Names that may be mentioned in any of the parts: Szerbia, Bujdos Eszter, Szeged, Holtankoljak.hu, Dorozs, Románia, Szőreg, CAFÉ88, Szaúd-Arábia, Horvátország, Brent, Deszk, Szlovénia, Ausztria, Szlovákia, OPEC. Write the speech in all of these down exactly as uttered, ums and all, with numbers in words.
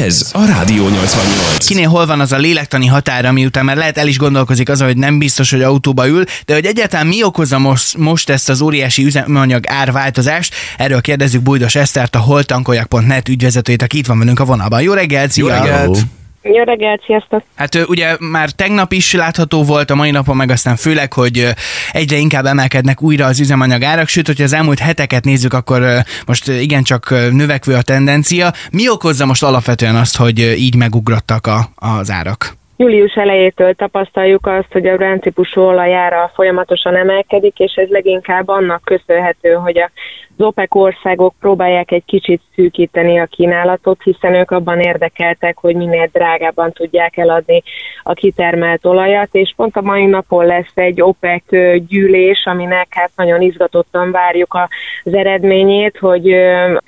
Ez a Rádió nyolcvannyolc. Kinél hol van az a lélektani határa, miután már lehet el is gondolkozik az, hogy nem biztos, hogy autóba ül, de hogy egyáltalán mi okozza most, most ezt az óriási üzemanyag árváltozást, erről kérdezzük Bujdos Esztert, a holtankoljak pont net ügyvezetőjét, aki itt van velünk a vonalban. Jó reggelt, szia! Jó reggelt! Jó reggelt, sziasztok! Hát ugye már tegnap is látható volt, a mai napon meg aztán főleg, hogy egyre inkább emelkednek újra az üzemanyag árak, sőt, hogyha az elmúlt heteket nézzük, akkor most igencsak növekvő a tendencia. Mi okozza most alapvetően azt, hogy így megugrottak a, az árak? Július elejétől tapasztaljuk azt, hogy a Brent típusú olajára folyamatosan emelkedik, és ez leginkább annak köszönhető, hogy a Az OPEC országok próbálják egy kicsit szűkíteni a kínálatot, hiszen ők abban érdekeltek, hogy minél drágábban tudják eladni a kitermelt olajat, és pont a mai napon lesz egy OPEC gyűlés, aminek hát nagyon izgatottan várjuk az eredményét, hogy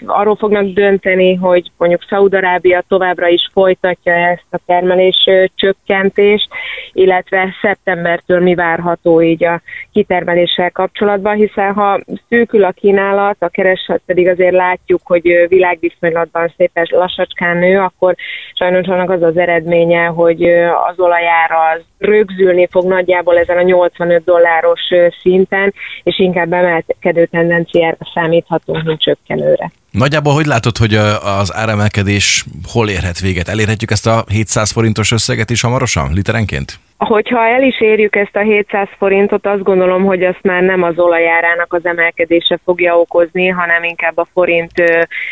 arról fognak dönteni, hogy mondjuk Szaúd-Arábia továbbra is folytatja ezt a termelés csökkentést, illetve szeptembertől mi várható így a kitermeléssel kapcsolatban, hiszen ha szűkül a kínálat, a kereslet pedig azért látjuk, hogy világviszonylatban szépen lassacskán nő, akkor sajnos annak az az eredménye, hogy az olajára az rögzülni fog nagyjából ezen a nyolcvanöt dolláros szinten, és inkább emelkedő tendenciára számíthatunk, mint csökkenőre. Nagyjából hogy látod, hogy az áremelkedés hol érhet véget? Elérhetjük ezt a hétszáz forintos összeget is hamarosan, literenként? Hogyha el is érjük ezt a hétszáz forintot, azt gondolom, hogy azt már nem az olajárának az emelkedése fogja okozni, hanem inkább a forint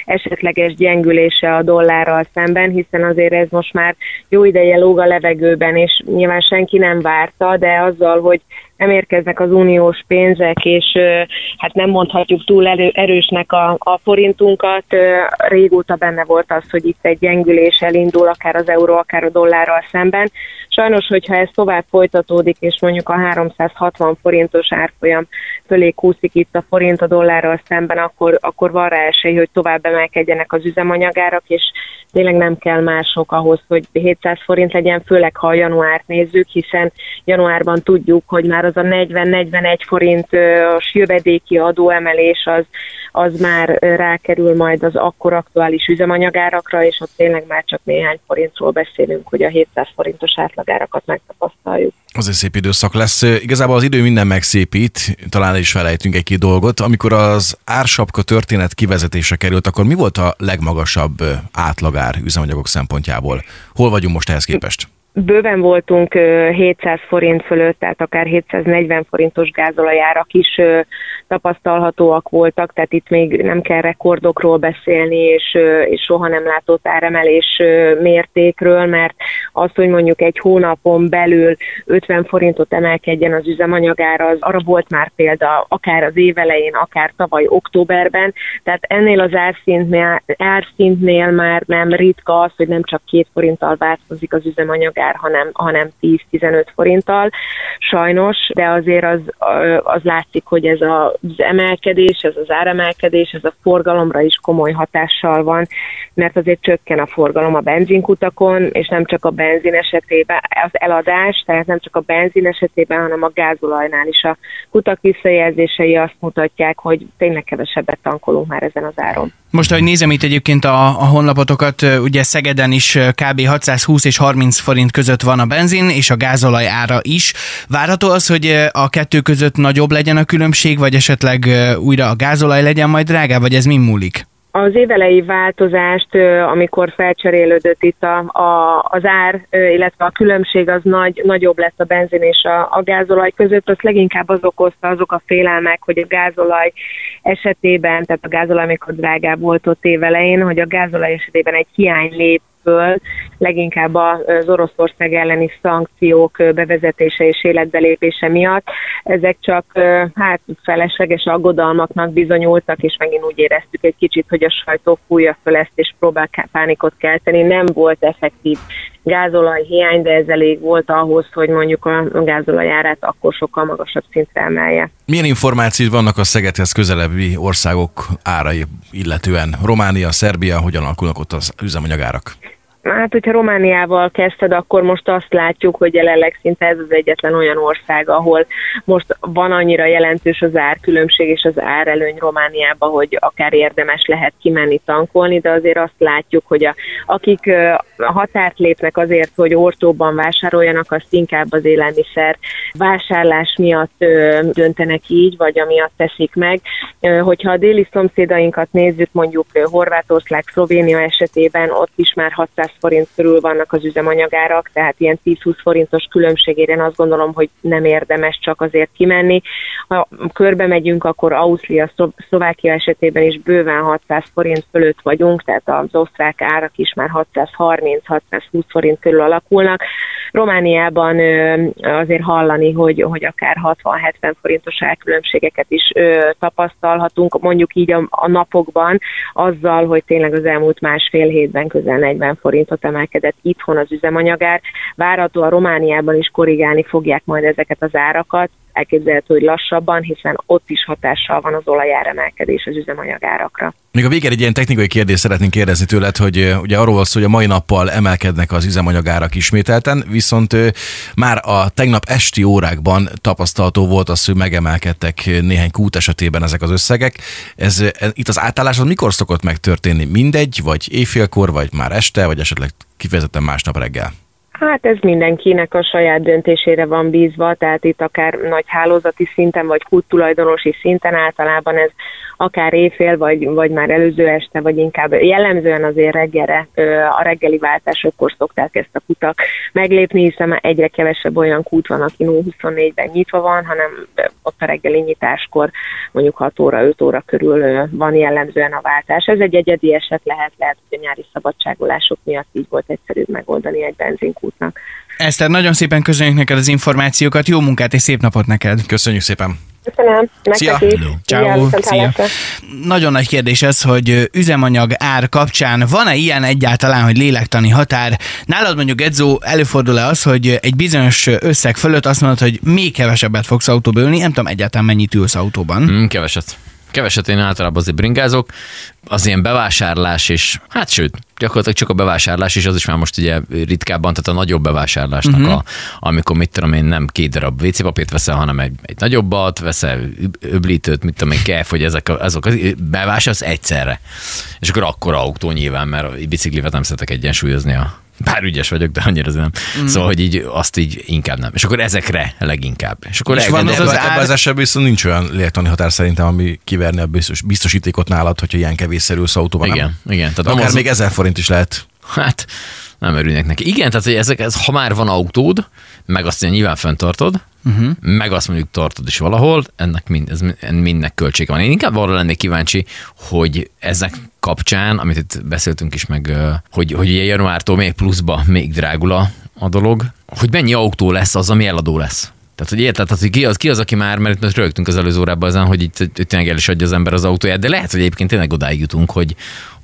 esetleges gyengülése a dollárral szemben, hiszen azért ez most már jó ideje lóg a levegőben, és nyilván senki nem várta, de azzal, hogy nem érkeznek az uniós pénzek, és hát nem mondhatjuk túl elő, erősnek a, a forintunkat. Régóta benne volt az, hogy itt egy gyengülés elindul, akár az euró, akár a dollárral szemben. Sajnos, hogyha ez tovább folytatódik, és mondjuk a háromszázhatvan forintos árfolyam fölé kúszik itt a forint a dollárral szemben, akkor, akkor van rá esély, hogy tovább emelkedjenek az üzemanyagárak, és tényleg nem kell mások ahhoz, hogy hétszáz forint legyen, főleg ha a januárt nézzük, hiszen januárban tudjuk, hogy már az a negyven-negyvenegy forintos jövedéki adóemelés az, az már rákerül majd az akkor aktuális üzemanyagárakra, és ott tényleg már csak néhány forintról beszélünk, hogy a hétszáz forintos átlagárakat megtapasztaljuk. Az egy szép időszak lesz. Igazából az idő minden megszépít, talán is felejtünk egy-két dolgot. Amikor az ársapka történet kivezetése került, akkor mi volt a legmagasabb átlagár üzemanyagok szempontjából? Hol vagyunk most ehhez képest? Bőven voltunk hétszáz forint fölött, tehát akár hétszáznegyven forintos gázolajárak is tapasztalhatóak voltak, tehát itt még nem kell rekordokról beszélni, és, és soha nem látott áremelés mértékről, mert az, hogy mondjuk egy hónapon belül ötven forintot emelkedjen az üzemanyagára, az arra volt már példa akár az év elején, akár tavaly októberben, tehát ennél az árszintnél, árszintnél már nem ritka az, hogy nem csak két forinttal változik az üzemanyag, hanem, hanem tíz-tizenöt forinttal. Sajnos, de azért az, az látszik, hogy ez az emelkedés, ez az áremelkedés, ez a forgalomra is komoly hatással van, mert azért csökken a forgalom a benzinkutakon, és nem csak a benzin esetében az eladás, tehát nem csak a benzin esetében, hanem a gázolajnál is a kutak visszajelzései azt mutatják, hogy tényleg kevesebbet tankolunk már ezen az áron. Most, ahogy nézem itt egyébként a, a honlapotokat, ugye Szegeden is kb. hatszázhúsz és harminc forint között van a benzin, és a gázolaj ára is. Várható az, hogy a kettő között nagyobb legyen a különbség, vagy esetleg újra a gázolaj legyen majd drágább, vagy ez min múlik? Az évelei változást, amikor felcserélődött itt a, a, az ár, illetve a különbség az nagy, nagyobb lett a benzin és a, a gázolaj között, azt leginkább az okozta azok a félelmek, hogy a gázolaj esetében, tehát a gázolaj, amikor drágább volt ott évelején, hogy a gázolaj esetében egy hiány lép föl, leginkább az Oroszország elleni szankciók bevezetése és életbelépése miatt. Ezek csak hát felesleges aggodalmaknak bizonyultak, és megint úgy éreztük egy kicsit, hogy a sajtó fújja föl ezt, és próbál pánikot kelteni. Nem volt effektív gázolaj hiány, de ez elég volt ahhoz, hogy mondjuk a gázolaj árát akkor sokkal magasabb szintre emelje. Milyen információt vannak a Szegedhez közelebbi országok árai illetően? Románia, Szerbia, hogyan alakulnak ott az üzemanyagárak? Hát, hogyha Romániával kezdted, akkor most azt látjuk, hogy jelenleg szinte ez az egyetlen olyan ország, ahol most van annyira jelentős az árkülönbség és az árelőny Romániában, hogy akár érdemes lehet kimenni tankolni, de azért azt látjuk, hogy a, akik határt lépnek azért, hogy olcsóbban vásároljanak, azt inkább az élelmiszer vásárlás miatt döntenek így, vagy amiatt teszik meg. Hogyha a déli szomszédainkat nézzük, mondjuk Horvátország, Szlovénia esetében, ott is már hatszáz forint körül vannak az üzemanyagárak, tehát ilyen tíz-húsz forintos különbségére azt gondolom, hogy nem érdemes csak azért kimenni. Ha körbe megyünk, akkor Ausztria, Szlovákia esetében is bőven hatszáz forint fölött vagyunk, tehát az osztrák árak is már hatszázharminc-hatszázhúsz forint körül alakulnak. Romániában azért hallani, hogy, hogy akár hatvan-hetven forintos árkülönbségeket is tapasztalhatunk, mondjuk így a, a napokban, azzal, hogy tényleg az elmúlt másfél hétben közel negyven forintot emelkedett itthon az üzemanyagár. Várhatóan Romániában is korrigálni fogják majd ezeket az árakat, elképzelhető, hogy lassabban, hiszen ott is hatással van az olajáremelkedés az üzemanyagárakra. Még a végén egy ilyen technikai kérdést szeretnénk kérdezni tőled, hogy ugye arról van szó, hogy a mai nappal emelkednek az üzemanyagárak ismételten, viszont már a tegnap esti órákban tapasztalható volt az, hogy megemelkedtek néhány kút esetében ezek az összegek. Ez, ez itt az átállás az mikor szokott megtörténni? Mindegy, vagy éjfélkor, vagy már este, vagy esetleg kifejezetten másnap reggel? Hát ez mindenkinek a saját döntésére van bízva, tehát itt akár nagy hálózati szinten, vagy kúttulajdonosi szinten általában ez akár éjfél, vagy, vagy már előző este, vagy inkább jellemzően azért reggelre, a reggeli váltásokkor szokták ezt a kutak meglépni, hiszen már egyre kevesebb olyan kút van, aki nulla huszonnégyben nyitva van, hanem ott a reggeli nyitáskor mondjuk hat óra, öt óra körül van jellemzően a váltás. Ez egy egyedi eset lehet, lehet, hogy a nyári szabadságolások miatt így volt egyszerűbb megoldani egy benzinkútnak. Eszter, nagyon szépen köszönjük neked az információkat, jó munkát és szép napot neked! Köszönjük szépen! Köszönöm. Szia. Ciao. Szia. Nagyon nagy kérdés ez, hogy üzemanyag ár kapcsán van-e ilyen egyáltalán, hogy lélektani határ? Nálad mondjuk, Edzó, előfordul-e az, hogy egy bizonyos összeg fölött azt mondod, hogy még kevesebbet fogsz autóba ülni? Nem tudom, egyáltalán mennyit ülsz autóban. Mm, keveset. Keveset, én általában azért bringázok, az ilyen bevásárlás és, hát sőt, gyakorlatilag csak a bevásárlás, és az is már most ugye ritkábban, tehát a nagyobb bevásárlásnak, uh-huh. a, amikor mit tudom én, nem két darab vécépapírt veszel, hanem egy, egy nagyobbat, veszel öblítőt, mit tudom én, kell, hogy ezek a, azok az, bevásárolsz egyszerre. És akkor akkora autó nyilván, mert a biciklivet nem szeretek egyensúlyozni a... Bár ügyes vagyok, de annyira nem. Mm. Szóval, hogy így, azt így inkább nem. És akkor ezekre leginkább. És, akkor és van az az ár... Ebben az esetben viszont nincs olyan lélektani határ szerintem, ami kiverni a biztos, biztosítékot nálad, hogyha ilyen kevésszerű autóban. Igen, nem? Igen. Tehát akár az... még ezer forint is lehet. Hát nem örülnek neki. Igen, tehát hogy ezek, ez, ha már van autód, meg azt nyilván fenntartod, uh-huh. meg azt mondjuk tartod is valahol, ennek mind, ez mindnek költsége van. Én inkább arra lennék kíváncsi, hogy ezek kapcsán, amit itt beszéltünk is meg, hogy, hogy ugye januártól még pluszba még drágula a dolog, hogy mennyi autó lesz az, ami eladó lesz. Tehát, hogy érted, tehát, hogy ki az, ki az, aki már, mert most rögtünk az előző órában ezen, hogy itt tényleg el is adja az ember az autóját, de lehet, hogy egyébként tényleg odáig jutunk, hogy,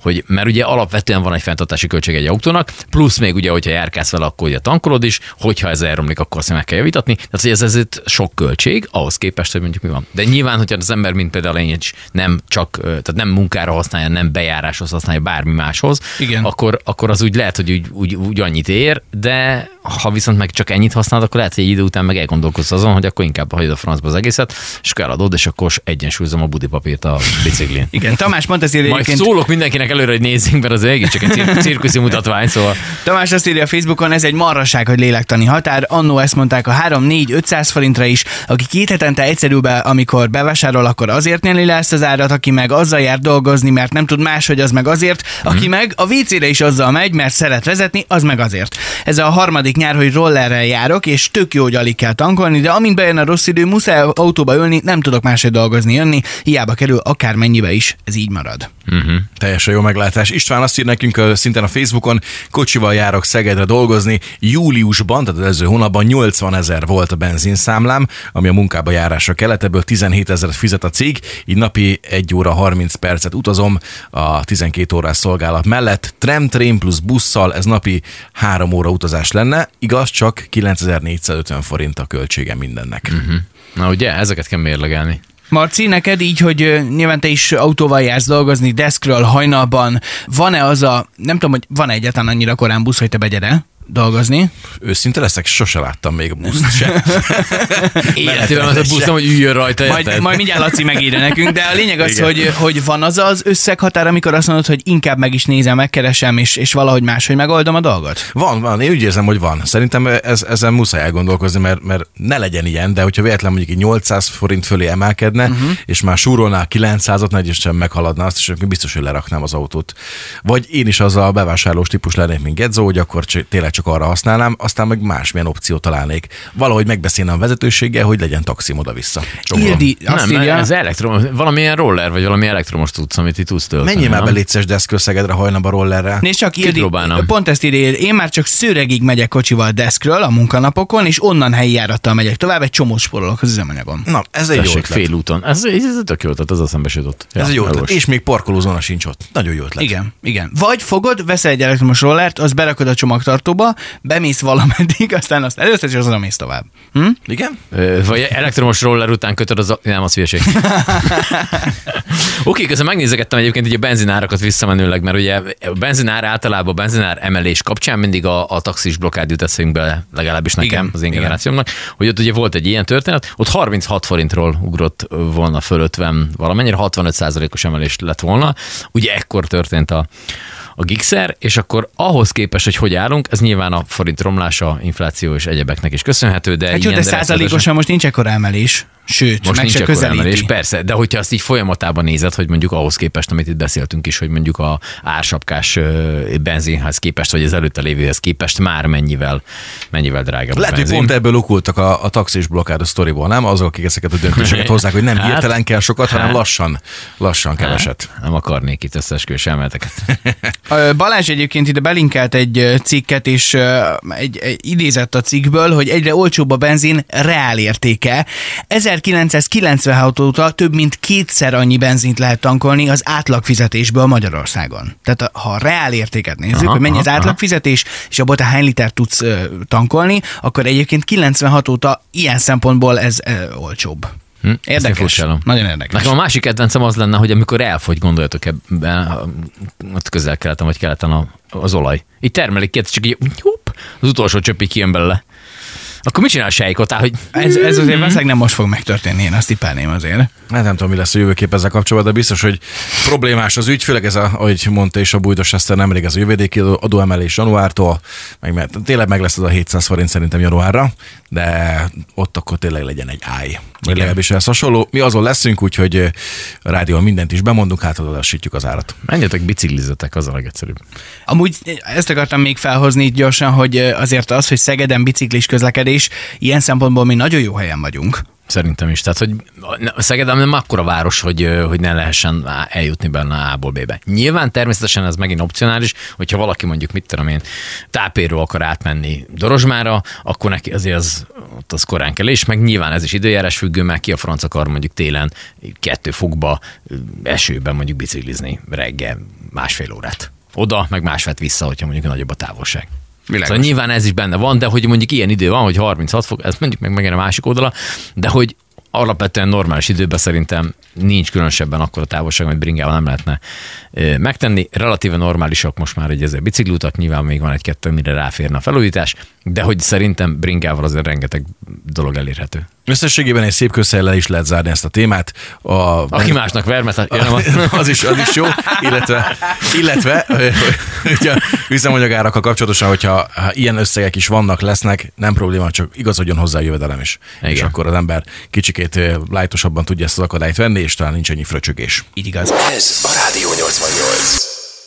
hogy mert ugye alapvetően van egy fenntartási költség egy autónak, plusz még ugye, hogyha járkálsz vele, akkor ugye tankolod is, hogyha ez elromlik, akkor azt meg kell javítatni. Tehát, hogy ez ezért sok költség, ahhoz képest, hogy mondjuk mi van. De nyilván, hogyha az ember, mint például én is nem csak, tehát nem munkára használja, nem bejáráshoz használja, bármi máshoz, akkor, akkor az úgy lehet, hogy úgy, úgy, úgy annyit ér, de ha viszont meg csak ennyit használod, akkor lehet, hogy egy idő után meg elgondolkozz azon, hogy akkor inkább hagyod a francba az egészet, és akkor eladod, és akkor egyensúlyozom a budipapírt a biciklin. Igen, Tamás mondta, ezért egyébként... Majd szólok mindenkinek előre, hogy nézzünk, mert az egész csak egy cirkuszi mutatvány, szóval... Tamás azt írja a Facebookon, ez egy marhaság, hogy lélektani határ. Annó ezt mondták a három-négy-ötszáz forintra is. Aki két hetente egyszerűbb, amikor bevásárol, akkor azért nyeli le ezt az árat, aki meg azzal jár dolgozni, mert nem tud más, hogy az meg azért, aki hmm. meg a vécére is azzal megy, mert szeret vezetni, az meg azért. Ez a harmadik nyár, hogy rollerrel járok, és tök jó, hogy alig kell tankolni, de amint bejön a rossz idő, muszáj autóba ülni, nem tudok máshogy dolgozni, jönni, hiába kerül akármennyibe is, ez így marad. Uh-huh. Teljesen jó meglátás. István azt ír nekünk szintén a Facebookon, kocsival járok Szegedre dolgozni, júliusban, tehát az előző hónapban nyolcvanezer volt a benzinszámlám, ami a munkába járásra kellett, ebből tizenhétezer fizet a cég, így napi egy óra harminc percet utazom a tizenkét órás szolgálat mellett, tram-trén plusz busszal, ez napi három óra utazás lenne, igaz, csak kilencezer-négyszázötven forint a költsége mindennek. Uh-huh. Na ugye, ezeket kell mérlegelni. Marci, neked így, hogy nyilván te is autóval jársz dolgozni, Deszkről hajnalban, van-e az a, nem tudom, hogy van-e egyáltalán annyira korán busz, hogy te begyed el dolgozni? Őszinte leszek, sose láttam még a buszt sem. Életében az a buszom, hogy üljön rajta. Majd, majd mindjárt Laci megírja nekünk, de a lényeg az, hogy, hogy van az az összeghatár, amikor azt mondod, hogy inkább meg is nézem, megkeresem, és, és valahogy máshogy megoldom a dolgot? Van, van. Én úgy érzem, hogy van. Szerintem ez, ezen muszáj elgondolkozni, mert, mert ne legyen ilyen, de hogyha véletlen mondjuk nyolcszáz forint fölé emelkedne, uh-huh. és már súrolnál kilencszázat, ne egyszerűen meghaladná azt, és biztos, hogy leraknám az autót. Vagy én is az a bevásárlós típus lennék, mint Gedzó, hogy akkor tényleg csak arra használnám, aztán meg másmilyen opciót találnék. Valahogy megbeszélnem a vezetőséggel, hogy legyen taxim oda-vissza. Ildi, azt nem, írja. Ez elektromos, valamilyen roller, vagy valami elektromos tudsz, amit itt tudsz tölteni. Menjél már be létszes Deszkről Szegedre hajnalba rollerrel. Nézd csak, Ildi, pont ezt írja, én már csak Szőregig megyek kocsival Deszkről a munkanapokon, és onnan helyi járattal megyek tovább, egy csomót spórolok az üzemanyagon. Na, ez egy jó félúton. Ez, ez tök jó ötlet, az eszembe jutott. Ja, ez egy jó ötlet. És még parkolózóna sincs ott. Nagyon jó ötlet. Igen, igen. Vagy fogod, veszel egy elektromos rollert, az berakod a csomagtartóba, bemész valameddig, aztán azt először is azon mész tovább. Hm? Igen? Ö, vagy elektromos roller után kötöd az... Nem, az hülyeség. Oké, közben megnézegettem egyébként így a benzinárakat visszamenőleg, mert ugye a benzinár általában a benzinár emelés kapcsán mindig a, a taxis blokkád jut eszünkbe bele, legalábbis nekem, igen, az én generációmnak, hogy ott ugye volt egy ilyen történet, ott harminchat forintról ugrott volna föl ötven valamennyire, hatvanöt százalékos emelés lett volna. Ugye ekkor történt a a gigszer, és akkor ahhoz képest, hogy hogy állunk, ez nyilván a forint romlása, infláció és egyebeknek is köszönhető, de... Hát jó, de százalékosan most nincs ekkora emelés. Sőt, most nincs ekkora emelés, persze, de hogyha azt így folyamatában nézed, hogy mondjuk ahhoz képest, amit itt beszéltünk is, hogy mondjuk a ársapkás benzinhez képest, vagy az előtte lévőhez képest már mennyivel, mennyivel drágább a benzin. Lehet, hogy pont ebből okultak a, a taxis blokkád a sztoriból, nem? Azok, akik ezeket a döntéseket hozzák, hogy nem hát, hirtelen kell sokat, hanem hát, lassan, lassan keveset. Hát, nem akarnék itt összeesküvés elméleteket. Balázs egyébként ide belinkelt egy cikket, és egy, egy idézett a cikkből, hogy egyre olcsóbb a benzin reál értéke. ezerkilencszázkilencvenhat óta több mint kétszer annyi benzint lehet tankolni az átlagfizetésből Magyarországon. Tehát ha a reál értéket nézzük, aha, hogy mennyi aha, az átlagfizetés, és abból te hány liter tudsz ö, tankolni, akkor egyébként kilencvenhat óta ilyen szempontból ez ö, olcsóbb. Hm, érdekes. Nagyon érdekes. Nekem a másik kedvencem az lenne, hogy amikor elfogy, gondoljatok ebben, ott közel-keleten vagy keleten a, az olaj. Így termelik ki, csak így hopp, az utolsó csöpp így kijön belőle. Akkor mit csinál sejkotál, hogy ez, ez azért valószínűleg nem most fog megtörténni, én azt tippelném azért. Hát nem tudom, mi lesz a jövőkép ezzel kapcsolatban, de biztos, hogy problémás az ügy, főleg ez, a, ahogy mondta is a Bujdos Eszter, nemrég ez a jövedéki adóemelés januártól, meg, mert tényleg meg lesz az a hétszáz forint szerintem januárra, de ott akkor tényleg legyen egy áj. Legalábbis ez hasonló. Mi azon leszünk, úgyhogy a rádióval mindent is bemondunk, hát adalasítjuk az árat. Menjetek, biciklizetek, az a legegyszerűbb. Amúgy ezt akartam még felhozni itt gyorsan, hogy azért az, hogy Szegeden biciklis közlekedés, ilyen szempontból mi nagyon jó helyen vagyunk. Szerintem is. Tehát, hogy Szeged nem akkora város, hogy, hogy ne lehessen eljutni benne A-ból B-be. Nyilván természetesen ez megint opcionális, hogyha valaki mondjuk, mit tudom én, Tápéről akar átmenni Dorozsmára, akkor neki azért az, ott az korán kell, és meg nyilván ez is időjárás függő, mert ki a franc akar mondjuk télen kettő fokba esőben mondjuk biciklizni reggel másfél órát. Oda, meg másfett vissza, hogyha mondjuk nagyobb a távolság. Világos. Szóval nyilván ez is benne van, de hogy mondjuk ilyen idő van, hogy harminchat fok, ez mondjuk meg megint a másik oldala, de hogy alapvetően normális időben szerintem nincs különösebben akkora távolság, amit bringával nem lehetne megtenni. Relatíve normálisak most már egy ezer bicikliutak, nyilván még van egy-kettő, mire ráférne a felújítás, de hogy szerintem bringával azért rengeteg dolog elérhető. Összességében egy szép közhelyre is lehet zárni ezt a témát. A, Aki másnak vermet, a, az, is, az is jó, illetve, illetve üzemanyagárakkal kapcsolatosan, hogyha ilyen összegek is vannak, lesznek, nem probléma, csak igazodjon hozzá a jövedelem is. Igen. És akkor az ember kicsikét lájtosabban tudja ezt az akadályt venni, és talán nincs annyi fröcsögés. Így igaz. Ez a Rádió nyolcvannyolc.